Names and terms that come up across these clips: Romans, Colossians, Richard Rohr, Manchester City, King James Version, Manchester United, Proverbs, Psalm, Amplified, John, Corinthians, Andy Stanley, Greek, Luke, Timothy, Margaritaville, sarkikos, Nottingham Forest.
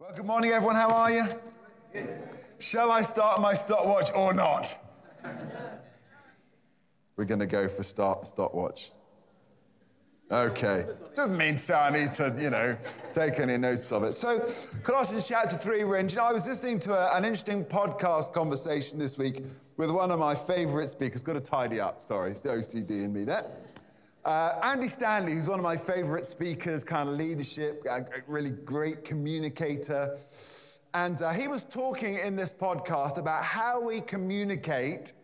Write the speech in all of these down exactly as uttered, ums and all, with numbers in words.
Well, good morning, everyone. How are you? Shall I start my stopwatch or not? We're going to go for start stopwatch. Okay. Doesn't mean so. I need to, you know, take any notice of it. So, Colossians chapter three, we're in. You know, I was listening to a, an interesting podcast conversation this week with one of my favourite speakers. Got to tidy up. Sorry, it's the O C D in me there. Uh, Andy Stanley, who's one of my favourite speakers, kind of leadership, a, a really great communicator. And uh, he was talking in this podcast about how we communicate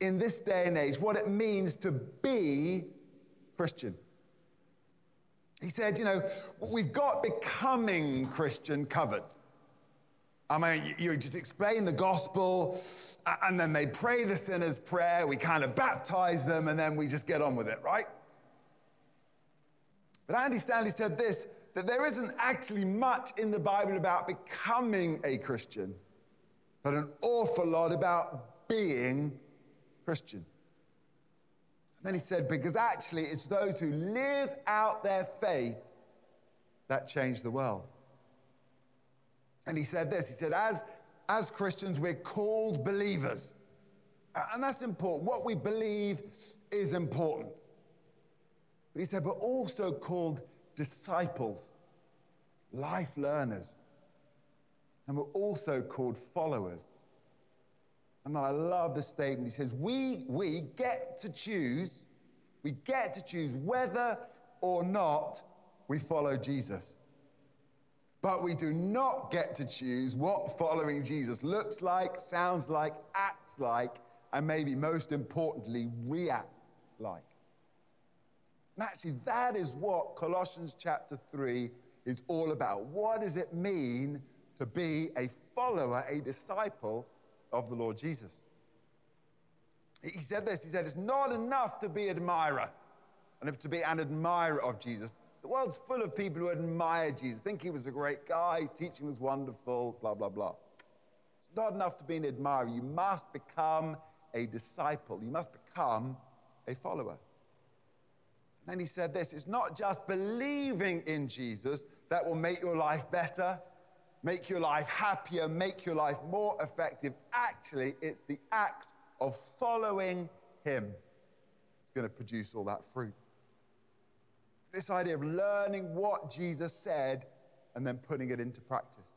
in this day and age, what it means to be Christian. He said, you know, we've got becoming Christian covered. I mean, you, you just explain the gospel, and then they pray the sinner's prayer, we kind of baptize them, and then we just get on with it, right? But Andy Stanley said this, that there isn't actually much in the Bible about becoming a Christian, but an awful lot about being Christian. And then he said, because actually it's those who live out their faith that change the world. And he said this, he said, as, as Christians, we're called believers. And that's important. What we believe is important. But he said, we're also called disciples, life learners. And we're also called followers. And I love the statement. He says, we, we get to choose, we get to choose whether or not we follow Jesus. But we do not get to choose what following Jesus looks like, sounds like, acts like, and maybe most importantly, reacts like. And actually, that is what Colossians chapter three is all about. What does it mean to be a follower, a disciple of the Lord Jesus? He said this, he said, it's not enough to be an admirer and to be an admirer of Jesus. The world's full of people who admire Jesus, think he was a great guy, his teaching was wonderful, blah, blah, blah. It's not enough to be an admirer. You must become a disciple. You must become a follower. And then he said this, it's not just believing in Jesus that will make your life better, make your life happier, make your life more effective. Actually, it's the act of following him that's going to produce all that fruit. This idea of learning what Jesus said and then putting it into practice.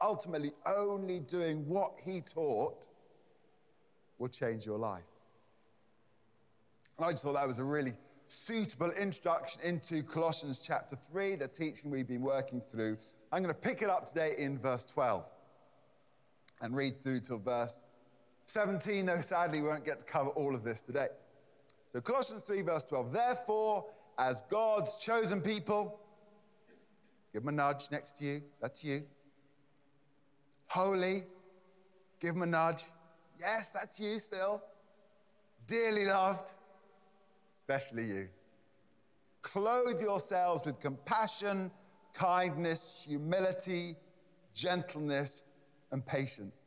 Ultimately, only doing what he taught will change your life. And I just thought that was a really suitable introduction into Colossians chapter three, the teaching we've been working through. I'm going to pick it up today in verse twelve and read through till verse seventeen, though sadly we won't get to cover all of this today. So Colossians three, verse twelve, therefore, as God's chosen people, give them a nudge next to you, that's you. Holy, give them a nudge, yes, that's you still. Dearly loved, especially you. Clothe yourselves with compassion, kindness, humility, gentleness, and patience.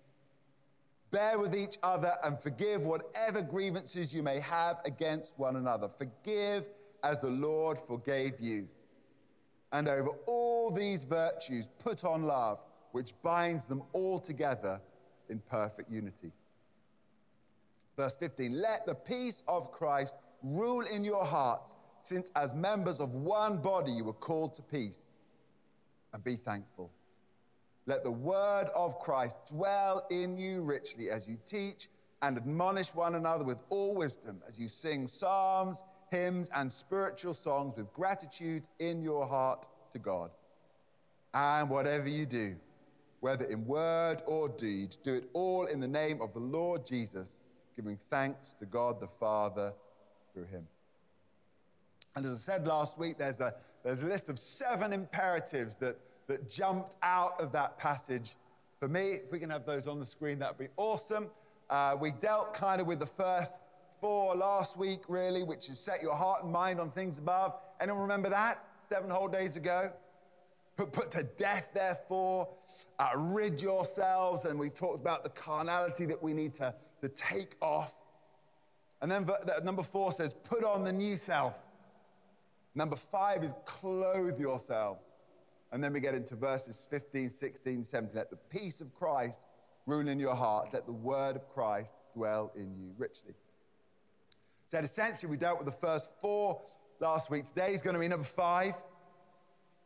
Bear with each other and forgive whatever grievances you may have against one another. Forgive as the Lord forgave you. And over all these virtues, put on love, which binds them all together in perfect unity. Verse fifteen, let the peace of Christ rule in your hearts, since as members of one body you were called to peace. And be thankful. Let the word of Christ dwell in you richly as you teach and admonish one another with all wisdom, as you sing psalms, hymns, and spiritual songs with gratitude in your heart to God. And whatever you do, whether in word or deed, do it all in the name of the Lord Jesus, giving thanks to God the Father through him. And as I said last week, there's a There's a list of seven imperatives that, that jumped out of that passage. For me, if we can have those on the screen, that'd be awesome. Uh, we dealt kind of with the first four last week, really, which is set your heart and mind on things above. Anyone remember that? Seven whole days ago. Put, put to death, therefore. Uh, rid yourselves. And we talked about the carnality that we need to, to take off. And then the, number four says, put on the new self. Number five is clothe yourselves. And then we get into verses fifteen, sixteen, seventeen. Let the peace of Christ rule in your hearts. Let the word of Christ dwell in you richly. So essentially, we dealt with the first four last week. Today's going to be number five.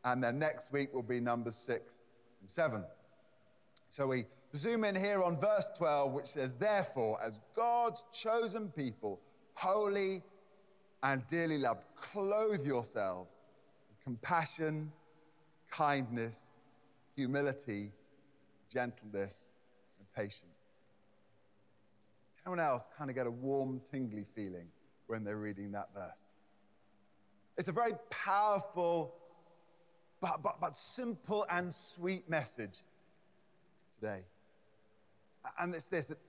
And then next week will be numbers six and seven. So we zoom in here on verse twelve, which says, therefore, as God's chosen people, holy and dearly loved, clothe yourselves with compassion, kindness, humility, gentleness, and patience. Anyone else kind of get a warm, tingly feeling when they're reading that verse? It's a very powerful, but, but, but simple and sweet message today. And it's this, that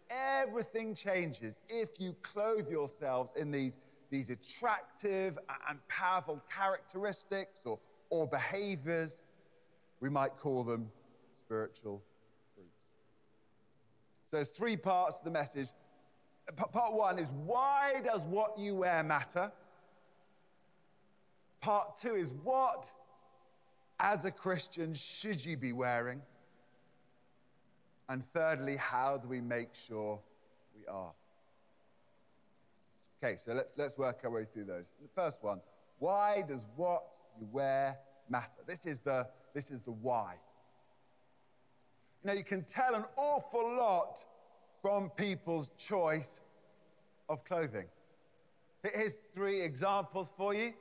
everything changes if you clothe yourselves in these, these attractive and powerful characteristics or, or behaviors. We might call them spiritual fruits. So there's three parts of the message. Part one is, why does what you wear matter? Part two is, what, as a Christian, should you be wearing? And thirdly, how do we make sure we are? Okay, so let's let's work our way through those. The first one, why does what you wear matter? This is the this is the why. You know, you can tell an awful lot from people's choice of clothing. Here's three examples for you.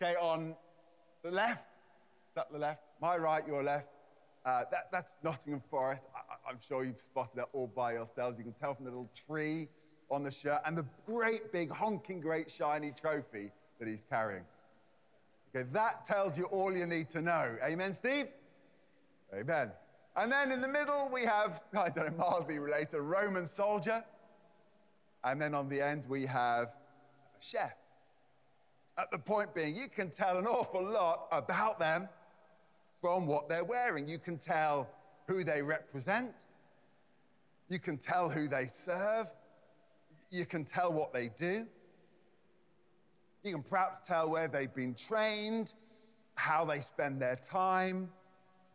Okay, on the left, that the left, my right, your left. Uh, that, that's Nottingham Forest. I, I'm sure you've spotted that all by yourselves. You can tell from the little tree on the shirt and the great big honking great shiny trophy that he's carrying. Okay, that tells you all you need to know. Amen, Steve? Amen. And then in the middle we have, I don't know, mildly related, a Roman soldier. And then on the end we have a chef. At the point being, you can tell an awful lot about them from what they're wearing. You can tell who they represent. You can tell who they serve. You can tell what they do. You can perhaps tell where they've been trained, how they spend their time,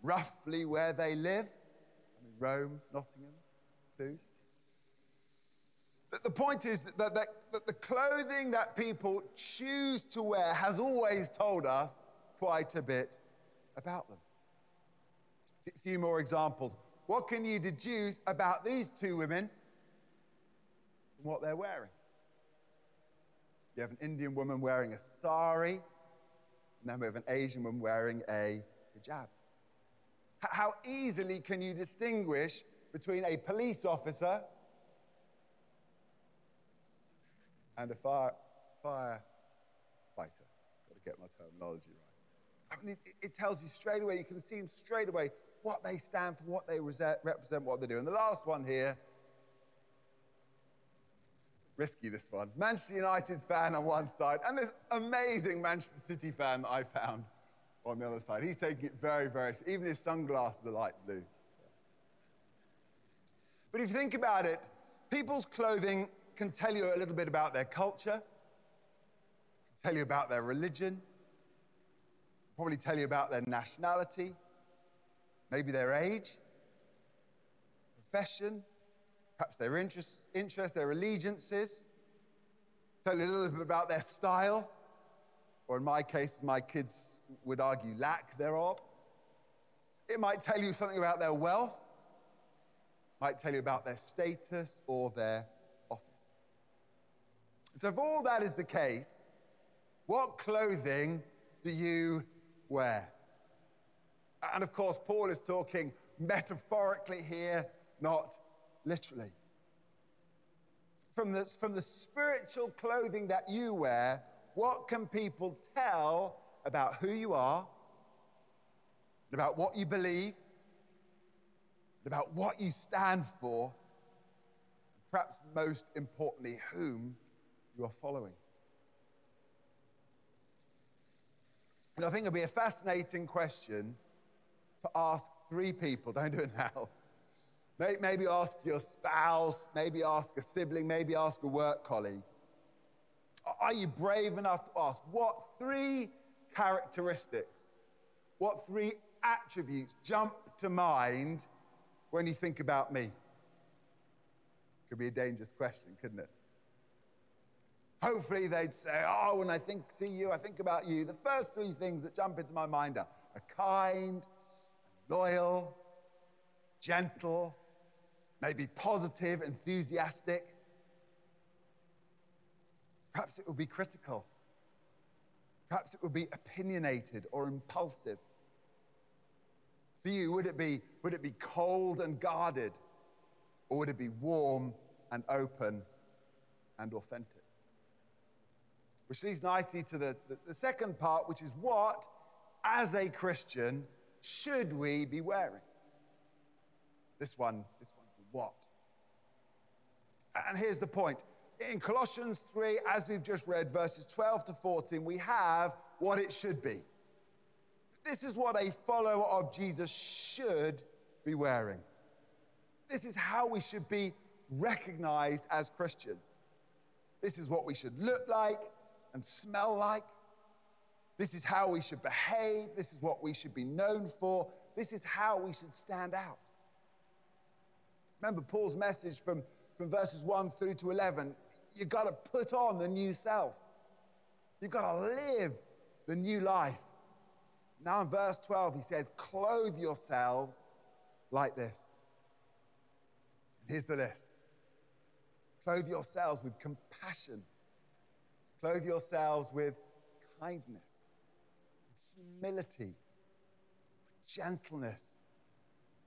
roughly where they live. I mean, Rome, Nottingham, clues. But the point is that, that, that the clothing that people choose to wear has always told us quite a bit about them. A few more examples. What can you deduce about these two women and what they're wearing? You have an Indian woman wearing a sari, and then we have an Asian woman wearing a hijab. How easily can you distinguish between a police officer and a fire fire fighter? Got to get my terminology right. I mean, it, it tells you straight away, you can see them straight away, what they stand for, what they represent, what they do. And the last one here, risky this one, Manchester United fan on one side, and this amazing Manchester City fan that I found on the other side. He's taking it very, very, even his sunglasses are light blue. But if you think about it, people's clothing can tell you a little bit about their culture, can tell you about their religion, probably tell you about their nationality, maybe their age, profession, perhaps their interests, interest, their allegiances, tell you a little bit about their style, or in my case, my kids would argue lack thereof. It might tell you something about their wealth, might tell you about their status or their office. So if all that is the case, what clothing do you wear? And of course, Paul is talking metaphorically here, not literally. From the, from the spiritual clothing that you wear, what can people tell about who you are, about what you believe, about what you stand for, and perhaps most importantly, whom you are following? And I think it'll be a fascinating question to ask three people. Don't do it now. Maybe ask your spouse, maybe ask a sibling, maybe ask a work colleague. Are you brave enough to ask, what three characteristics What three attributes jump to mind when you think about me? Could be a dangerous question, couldn't it? Hopefully they'd say, oh, when I think, see you, I think about you. The first three things that jump into my mind are a kind, loyal, gentle, maybe positive, enthusiastic. Perhaps it will be critical. Perhaps it would be opinionated or impulsive. For you, would it be, would it be cold and guarded? Or would it be warm and open and authentic? Which leads nicely to the, the, the second part, which is what, as a Christian, should we be wearing? This one, this one's the what. And here's the point. In Colossians three, as we've just read, verses twelve to fourteen, we have what it should be. This is what a follower of Jesus should be wearing. This is how we should be recognized as Christians. This is what we should look like and smell like. This is how we should behave. This is what we should be known for. This is how we should stand out. Remember Paul's message from From verses one through to eleven, you've got to put on the new self. You've got to live the new life. Now in verse twelve, he says, clothe yourselves like this. Here's the list. Clothe yourselves with compassion. Clothe yourselves with kindness, with humility, with gentleness,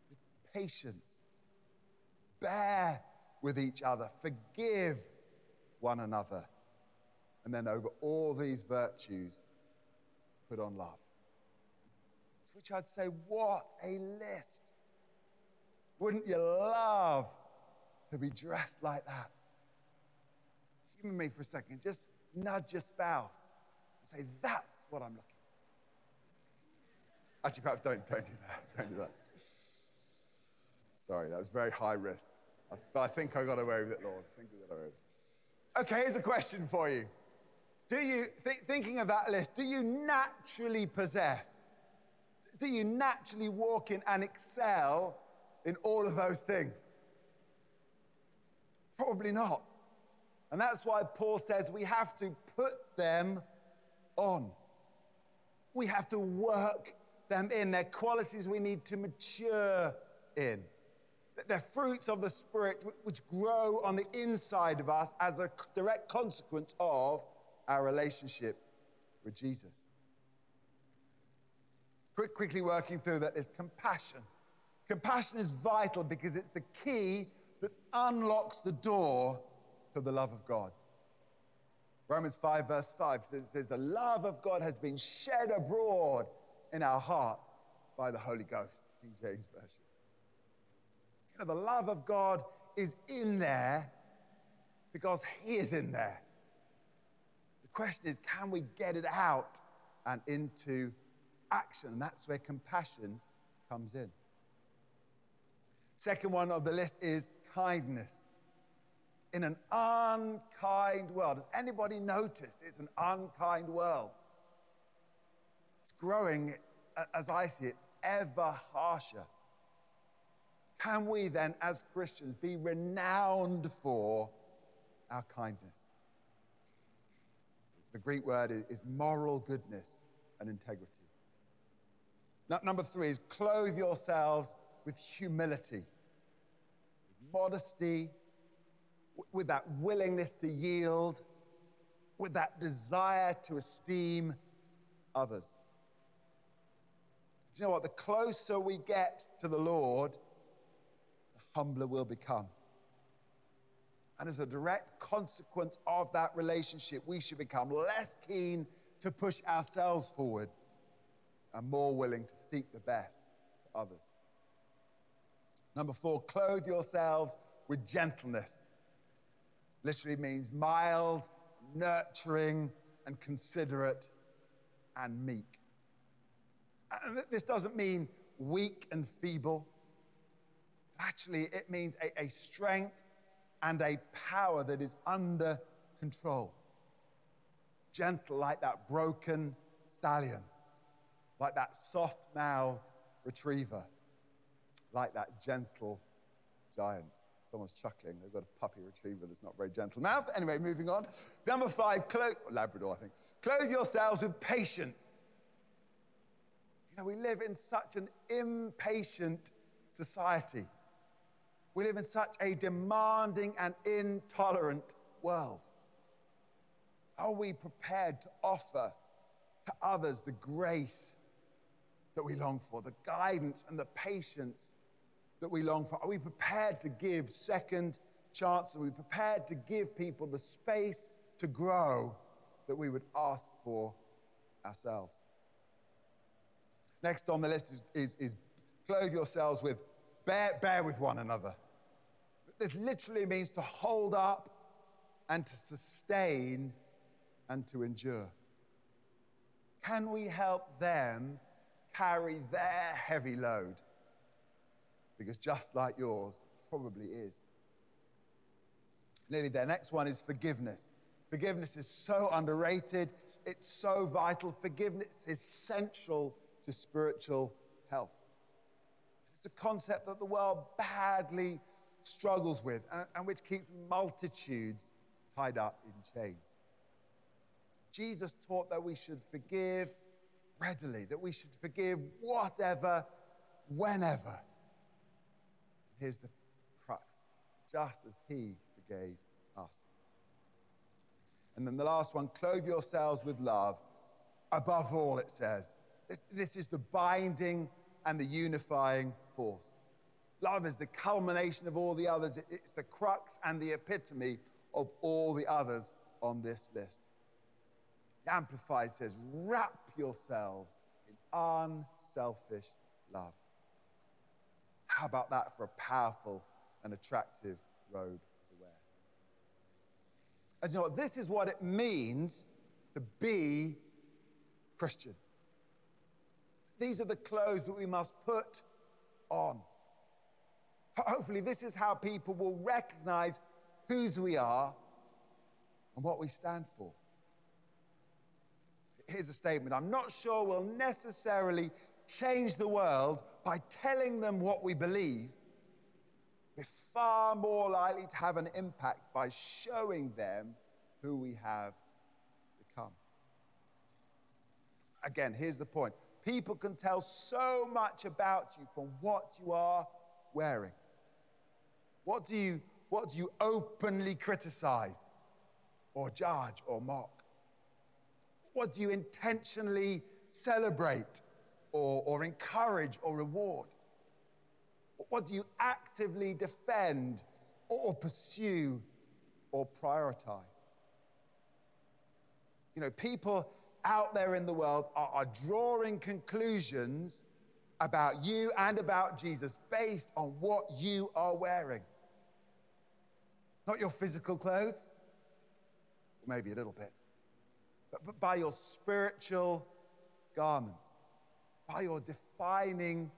with patience. Bear with each other, forgive one another, and then over all these virtues, put on love. To which I'd say, what a list. Wouldn't you love to be dressed like that? Humor me for a second, just nudge your spouse and say, that's what I'm looking for. Actually, perhaps don't, don't do that, don't do that. Sorry, that was very high risk. But I think I got away with it, Lord. I think I got away with it. Okay, here's a question for you. Do you, th- thinking of that list, do you naturally possess? Do you naturally walk in and excel in all of those things? Probably not. And that's why Paul says we have to put them on. We have to work them in. They're qualities we need to mature in. They're fruits of the Spirit which grow on the inside of us as a direct consequence of our relationship with Jesus. Quick, quickly working through that is compassion. Compassion is vital because it's the key that unlocks the door to the love of God. Romans five verse five says, says the love of God has been shed abroad in our hearts by the Holy Ghost, King James Version. You know, the love of God is in there because he is in there. The question is, can we get it out and into action? And that's where compassion comes in. Second one on the list is kindness. In an unkind world, has anybody noticed it's an unkind world? It's growing, as I see it, ever harsher. Can we then, as Christians, be renowned for our kindness? The Greek word is moral goodness and integrity. Number three is clothe yourselves with humility, with modesty, with that willingness to yield, with that desire to esteem others. Do you know what? The closer we get to the Lord, humbler will become. And as a direct consequence of that relationship, we should become less keen to push ourselves forward and more willing to seek the best for others. Number four, clothe yourselves with gentleness. Literally means mild, nurturing, and considerate, and meek. And this doesn't mean weak and feeble. Actually, it means a, a strength and a power that is under control. Gentle like that broken stallion, like that soft-mouthed retriever, like that gentle giant. Someone's chuckling. They've got a puppy retriever that's not very gentle now. But anyway, moving on. Number five, clothe, Labrador, I think. Clothe yourselves with patience. You know, we live in such an impatient society. We live in such a demanding and intolerant world. Are we prepared to offer to others the grace that we long for, the guidance and the patience that we long for? Are we prepared to give second chances? Are we prepared to give people the space to grow that we would ask for ourselves? Next on the list is, is, is clothe yourselves with bear, bear with one another. This literally means to hold up and to sustain and to endure. Can we help them carry their heavy load? Because just like yours, probably is. Nearly there. Next one is forgiveness. Forgiveness is so underrated. It's so vital. Forgiveness is central to spiritual health. It's a concept that the world badly struggles with and, and which keeps multitudes tied up in chains. Jesus taught that we should forgive readily, that we should forgive whatever, whenever. Here's the crux, just as he forgave us. And then the last one, clothe yourselves with love. Above all, it says, this, this is the binding and the unifying force. Love is the culmination of all the others. It, it's the crux and the epitome of all the others on this list. The Amplified says, wrap yourselves in unselfish love. How about that for a powerful and attractive robe to wear? And you know what? This is what it means to be Christian. These are the clothes that we must put on. Hopefully, this is how people will recognize whose we are and what we stand for. Here's a statement. I'm not sure we'll necessarily change the world by telling them what we believe. We're far more likely to have an impact by showing them who we have become. Again, here's the point. People can tell so much about you from what you are wearing. What do you, what do you openly criticize or judge or mock? What do you intentionally celebrate? Or, or encourage or reward? What do you actively defend or pursue or prioritize? You know, people out there in the world are, are drawing conclusions about you and about Jesus based on what you are wearing. Not your physical clothes, maybe a little bit, but, but by your spiritual garments. By your defining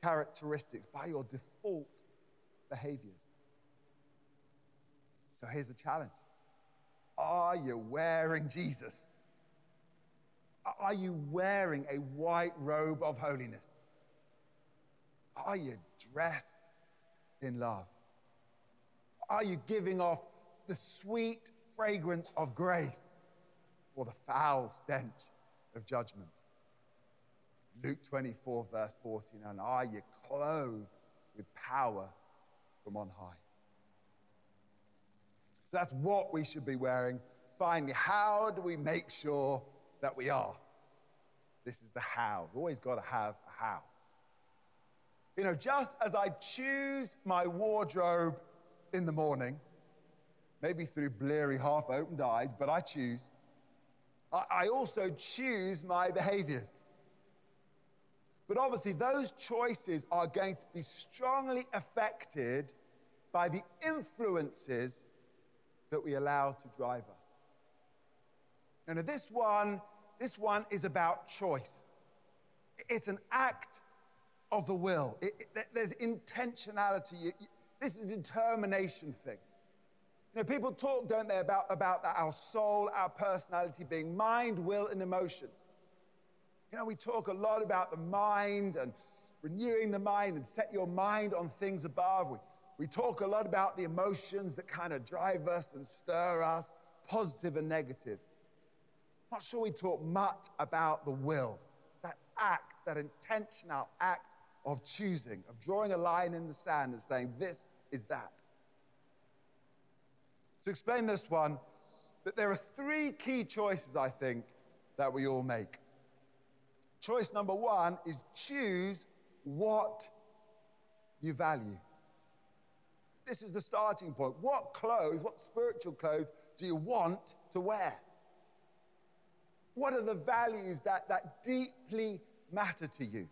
characteristics, by your default behaviors. So here's the challenge. Are you wearing Jesus? Are you wearing a white robe of holiness? Are you dressed in love? Are you giving off the sweet fragrance of grace or the foul stench of judgment? Luke twenty-four, verse fourteen, and are you clothed with power from on high? So that's what we should be wearing. Finally, how do we make sure that we are? This is the how. We've always got to have a how. You know, just as I choose my wardrobe in the morning, maybe through bleary, half-opened eyes, but I choose. I, I also choose my behaviors. But obviously, those choices are going to be strongly affected by the influences that we allow to drive us. And this one, this one is about choice. It's an act of the will. It, it, there's intentionality. You, you, this is a determination thing. You know, people talk, don't they, about, about our soul, our personality being mind, will, and emotions. You know, we talk a lot about the mind and renewing the mind and set your mind on things above. We, we talk a lot about the emotions that kind of drive us and stir us, positive and negative. Not sure we talk much about the will, that act, that intentional act of choosing, of drawing a line in the sand and saying, this is that. To explain this one, that there are three key choices, I think, that we all make. Choice number one is choose what you value. This is the starting point. What clothes, what spiritual clothes do you want to wear? What are the values that, that deeply matter to you?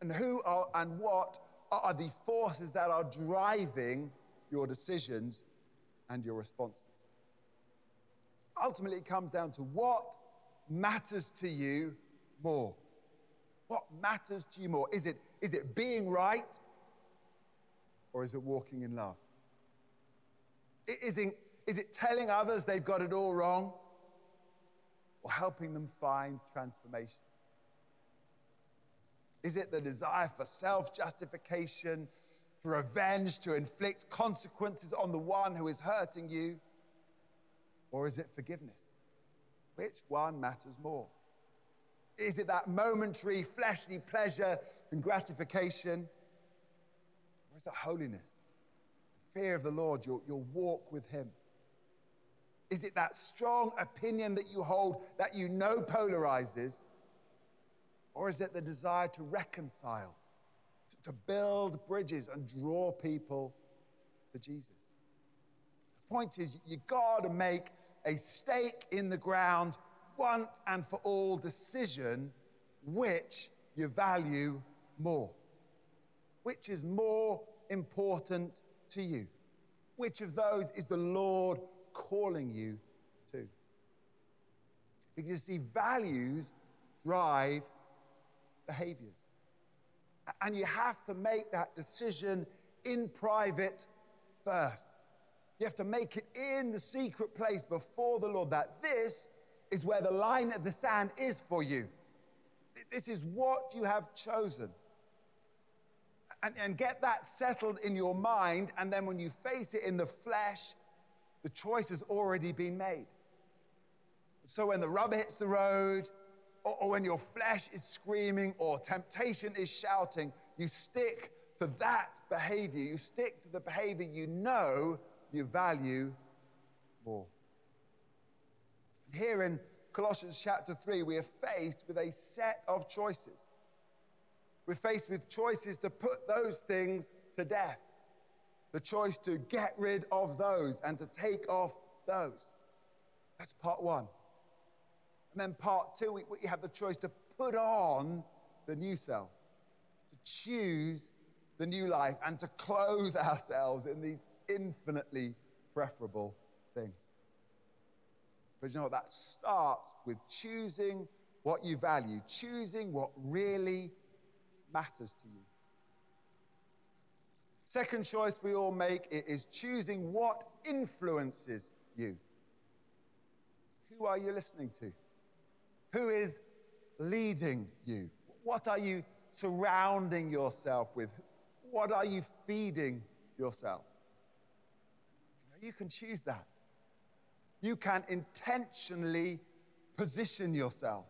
And who are and what are the forces that are driving your decisions and your responses? Ultimately, it comes down to what matters to you more. What matters to you more? Is it, is it being right, or is it walking in love? Is it, is it telling others they've got it all wrong, or helping them find transformation? Is it the desire for self-justification, for revenge, to inflict consequences on the one who is hurting you? Or is it forgiveness? Which one matters more? Is it that momentary fleshly pleasure and gratification? Or is it holiness, the fear of the Lord, your, your walk with him? Is it that strong opinion that you hold that you know polarizes? Or is it the desire to reconcile, to build bridges and draw people to Jesus? The point is, you've got to make a stake in the ground, once and for all decision, which you value more. Which is more important to you? Which of those is the Lord calling you to? Because you see, values drive behaviors. And you have to make that decision in private first. You have to make it in the secret place before the Lord, that this is where the line of the sand is for you. This is what you have chosen. And, and get that settled in your mind, and then when you face it in the flesh, the choice has already been made. So when the rubber hits the road, or when your flesh is screaming or temptation is shouting, you stick to that behavior. You stick to the behavior you know you value more. Here in Colossians chapter three, we are faced with a set of choices. We're faced with choices to put those things to death. The choice to get rid of those and to take off those. That's part one. And then part two, we, we have the choice to put on the new self, to choose the new life, and to clothe ourselves in these infinitely preferable things. But you know what? That starts with choosing what you value, choosing what really matters to you. Second choice we all make is choosing what influences you. Who are you listening to? Who is leading you? What are you surrounding yourself with? What are you feeding yourself? You can choose that. You can intentionally position yourself.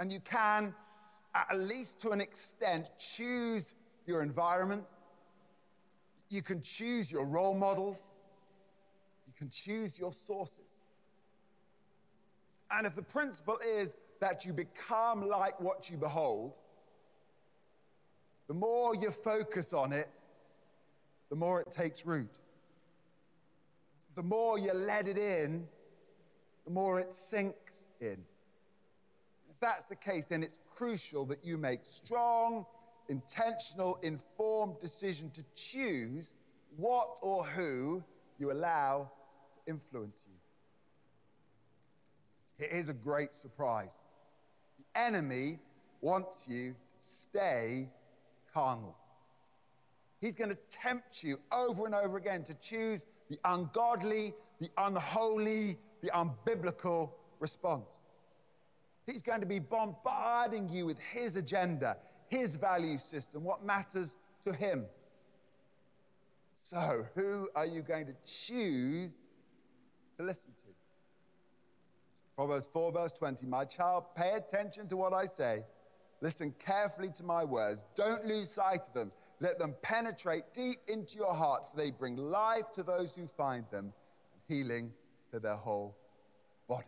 And you can, at least to an extent, choose your environment. You can choose your role models. You can choose your sources. And if the principle is that you become like what you behold, the more you focus on it, the more it takes root. The more you let it in, the more it sinks in. If that's the case, then it's crucial that you make strong, intentional, informed decision to choose what or who you allow to influence you. It is a great surprise. The enemy wants you to stay carnal. He's going to tempt you over and over again to choose the ungodly, the unholy, the unbiblical response. He's going to be bombarding you with his agenda, his value system, what matters to him. So who are you going to choose to listen to? Proverbs four, verse twenty, my child, pay attention to what I say. Listen carefully to my words. Don't lose sight of them. Let them penetrate deep into your heart, for they bring life to those who find them and healing to their whole body.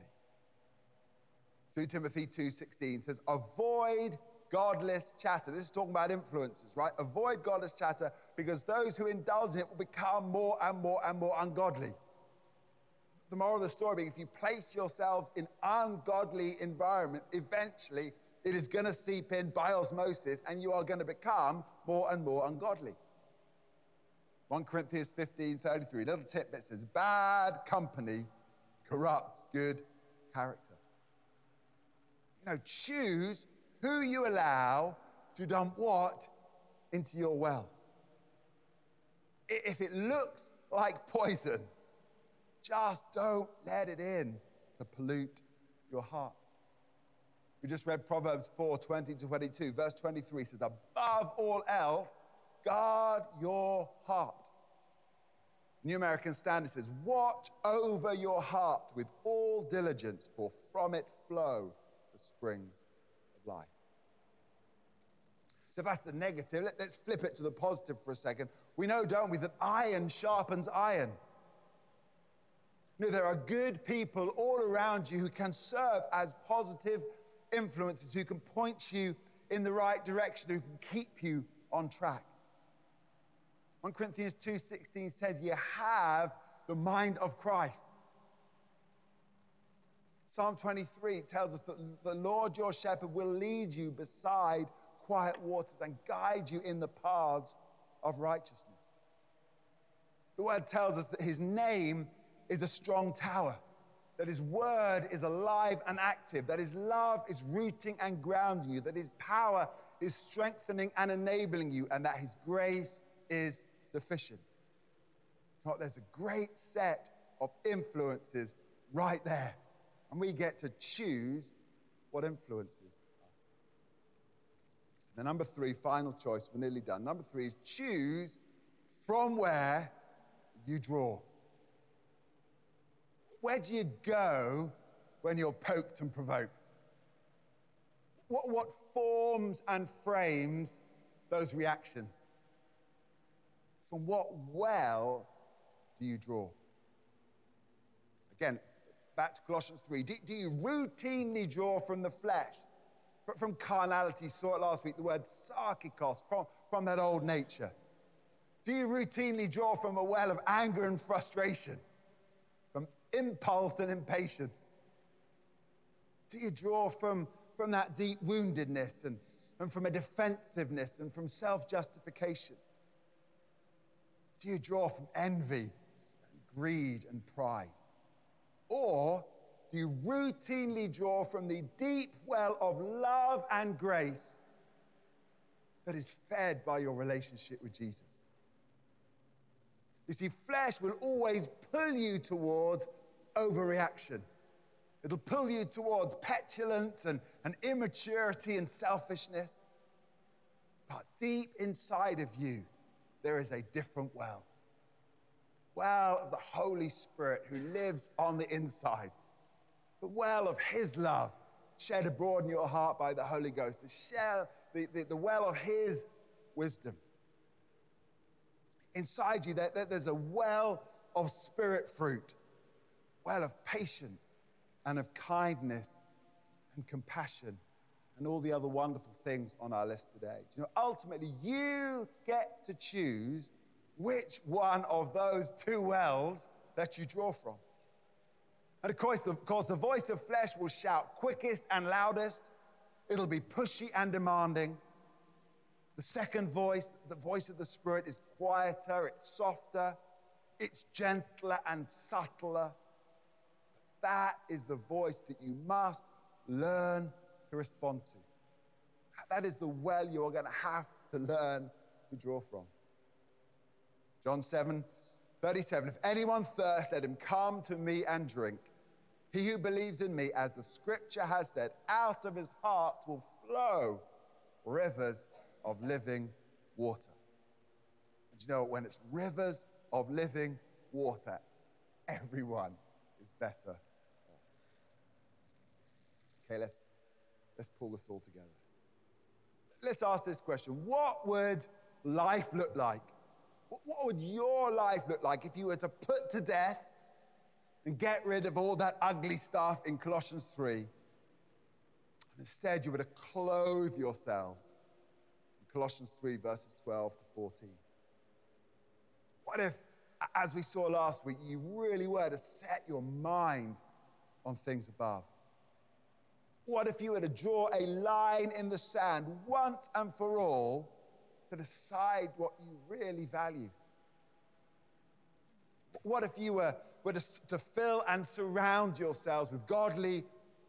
Second Timothy two sixteen says, avoid godless chatter. This is talking about influences, right? Avoid godless chatter, because those who indulge in it will become more and more and more ungodly. The moral of the story being, if you place yourselves in ungodly environments, eventually it is going to seep in by osmosis and you are going to become more and more ungodly. First Corinthians fifteen thirty-three, little tidbit says, bad company corrupts good character. You know, choose who you allow to dump what into your well. If it looks like poison, just don't let it in to pollute your heart. We just read Proverbs four twenty to twenty-two. Verse twenty-three says, above all else, guard your heart. New American Standard says, watch over your heart with all diligence, for from it flow the springs of life. So that's the negative. Let, let's flip it to the positive for a second. We know, don't we, that iron sharpens iron. You know, there are good people all around you who can serve as positive influences, who can point you in the right direction, who can keep you on track. First Corinthians two sixteen says, you have the mind of Christ. Psalm twenty-three tells us that the Lord your shepherd will lead you beside quiet waters and guide you in the paths of righteousness. The word tells us that his name is a strong tower, that his word is alive and active, that his love is rooting and grounding you, that his power is strengthening and enabling you, and that his grace is sufficient. Oh, there's a great set of influences right there, and we get to choose what influences us. The number three, final choice, we're nearly done. Number three is choose from where you draw. Where do you go when you're poked and provoked? What, what forms and frames those reactions? From what well do you draw? Again, back to Colossians three. Do, do you routinely draw from the flesh? From carnality, saw it last week, the word sarkikos, from, from that old nature. Do you routinely draw from a well of anger and frustration? Impulse and impatience? Do you draw from, from that deep woundedness and, and from a defensiveness and from self-justification? Do you draw from envy, and greed and pride? Or do you routinely draw from the deep well of love and grace that is fed by your relationship with Jesus? You see, flesh will always pull you towards overreaction. It'll pull you towards petulance and, and immaturity and selfishness. But deep inside of you, there is a different well. Well of the Holy Spirit who lives on the inside. The well of his love shed abroad in your heart by the Holy Ghost. The, shell, the, the, the well of his wisdom. Inside you, there, there, there's a well of spirit fruit. Well of patience and of kindness and compassion and all the other wonderful things on our list today. You know, ultimately, you get to choose which one of those two wells that you draw from. And of course, the, of course, the voice of flesh will shout quickest and loudest. It'll be pushy and demanding. The second voice, the voice of the Spirit, is quieter, it's softer, it's gentler and subtler. That is the voice that you must learn to respond to. That is the well you are going to have to learn to draw from. John seven thirty-seven, if anyone thirsts, let him come to me and drink. He who believes in me, as the scripture has said, out of his heart will flow rivers of living water. And you know, when it's rivers of living water, everyone is better off. Okay, let's, let's pull this all together. Let's ask this question. What would life look like? What would your life look like if you were to put to death and get rid of all that ugly stuff in Colossians three? And instead, you were to clothe yourselves in Colossians three, verses twelve to fourteen. What if, as we saw last week, you really were to set your mind on things above? What if you were to draw a line in the sand once and for all to decide what you really value? What if you were, were to, to fill and surround yourselves with godly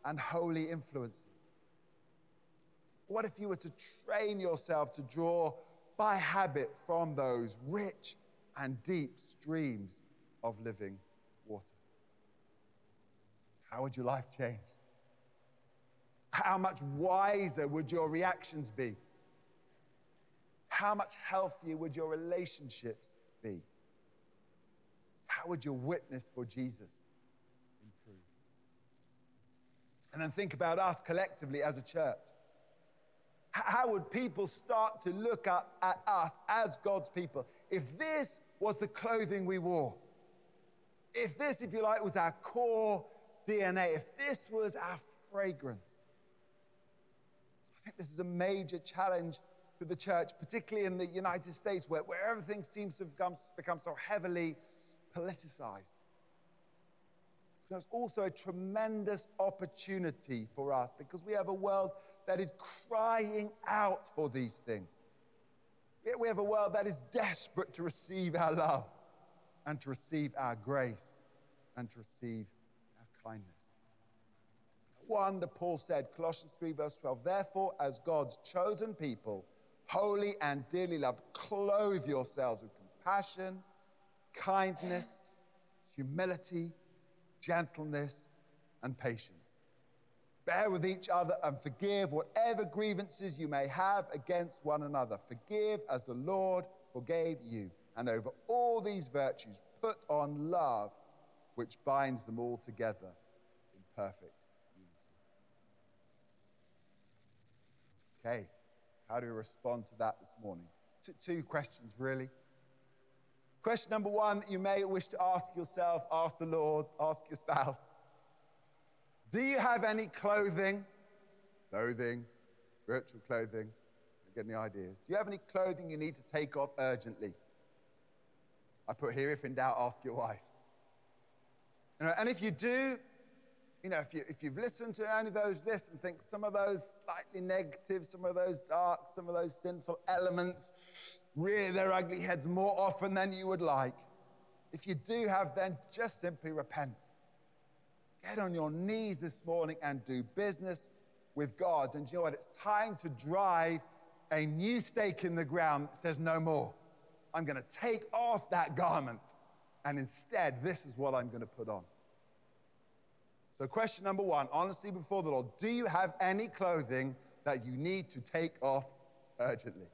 and holy influences? What if you were to train yourself to draw by habit from those rich and deep streams of living water? How would your life change? How much wiser would your reactions be? How much healthier would your relationships be? How would your witness for Jesus improve? And then think about us collectively as a church. How would people start to look up at us as God's people if this was the clothing we wore? If this, if you like, was our core D N A, if this was our fragrance? This is a major challenge to the church, particularly in the United States, where, where everything seems to have become, become so heavily politicized. There's also a tremendous opportunity for us because we have a world that is crying out for these things. We have a world that is desperate to receive our love and to receive our grace and to receive our kindness. One that Paul said, Colossians three, verse twelve, therefore, as God's chosen people, holy and dearly loved, clothe yourselves with compassion, kindness, humility, gentleness, and patience. Bear with each other and forgive whatever grievances you may have against one another. Forgive as the Lord forgave you. And over all these virtues, put on love, which binds them all together in perfect. Okay, how do we respond to that this morning? T- two questions, really. Question number one that you may wish to ask yourself, ask the Lord, ask your spouse. Do you have any clothing, clothing, spiritual clothing? Don't get any ideas. Do you have any clothing you need to take off urgently? I put here, if in doubt, ask your wife. You know, and if you do, You know, if, you, if you've listened to any of those lists and think some of those slightly negative, some of those dark, some of those sinful elements rear their ugly heads more often than you would like, if you do have, then just simply repent. Get on your knees this morning and do business with God. And you know what? It's time to drive a new stake in the ground that says no more. I'm going to take off that garment, and instead, this is what I'm going to put on. So question number one, honestly before the Lord, do you have any clothing that you need to take off urgently?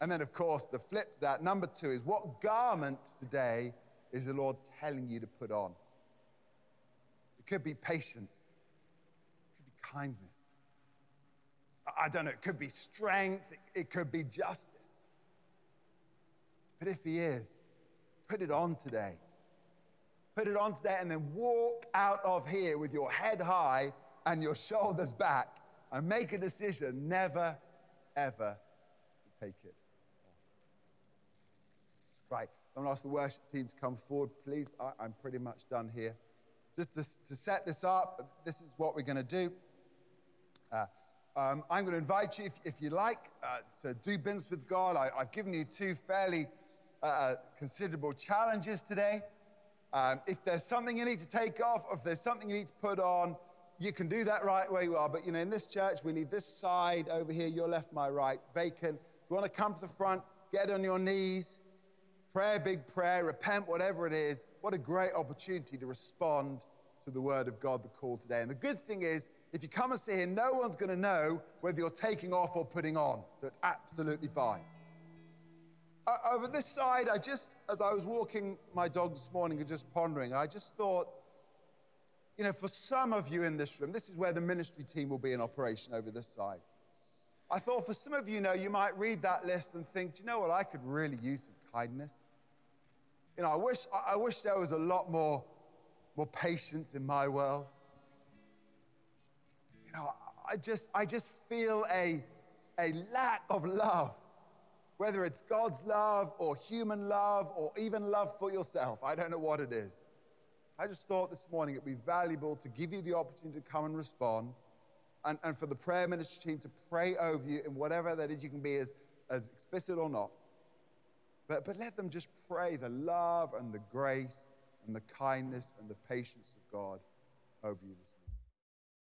And then, of course, the flip to that, number two, is what garment today is the Lord telling you to put on? It could be patience. It could be kindness. I don't know, it could be strength. It could be justice. But if he is, put it on today. Put it on today and then walk out of here with your head high and your shoulders back and make a decision never, ever to take it off. Right, I'm going to ask the worship team to come forward, please. I, I'm pretty much done here. Just to, to set this up, this is what we're going to do. Uh, um, I'm going to invite you, if, if you like, uh, to do business with God. I, I've given you two fairly uh, considerable challenges today. Um, if there's something you need to take off, or if there's something you need to put on, you can do that right where you are. But, you know, in this church, we leave this side over here, your left, my right, vacant. If you want to come to the front, get on your knees, pray a big prayer, repent, whatever it is. What a great opportunity to respond to the word of God, the call today. And the good thing is, if you come and sit here, no one's going to know whether you're taking off or putting on. So it's absolutely fine. Uh, over this side, I just, as I was walking my dog this morning and just pondering, I just thought, you know, for some of you in this room, this is where the ministry team will be in operation over this side. I thought for some of you, you know, you might read that list and think, do you know what, I could really use some kindness. You know, I wish I wish there was a lot more, more patience in my world. You know, I just I just feel a, a lack of love, whether it's God's love or human love or even love for yourself. I don't know what it is. I just thought this morning it'd be valuable to give you the opportunity to come and respond, and, and for the prayer ministry team to pray over you in whatever that is. You can be as, as explicit or not. But, but let them just pray the love and the grace and the kindness and the patience of God over you this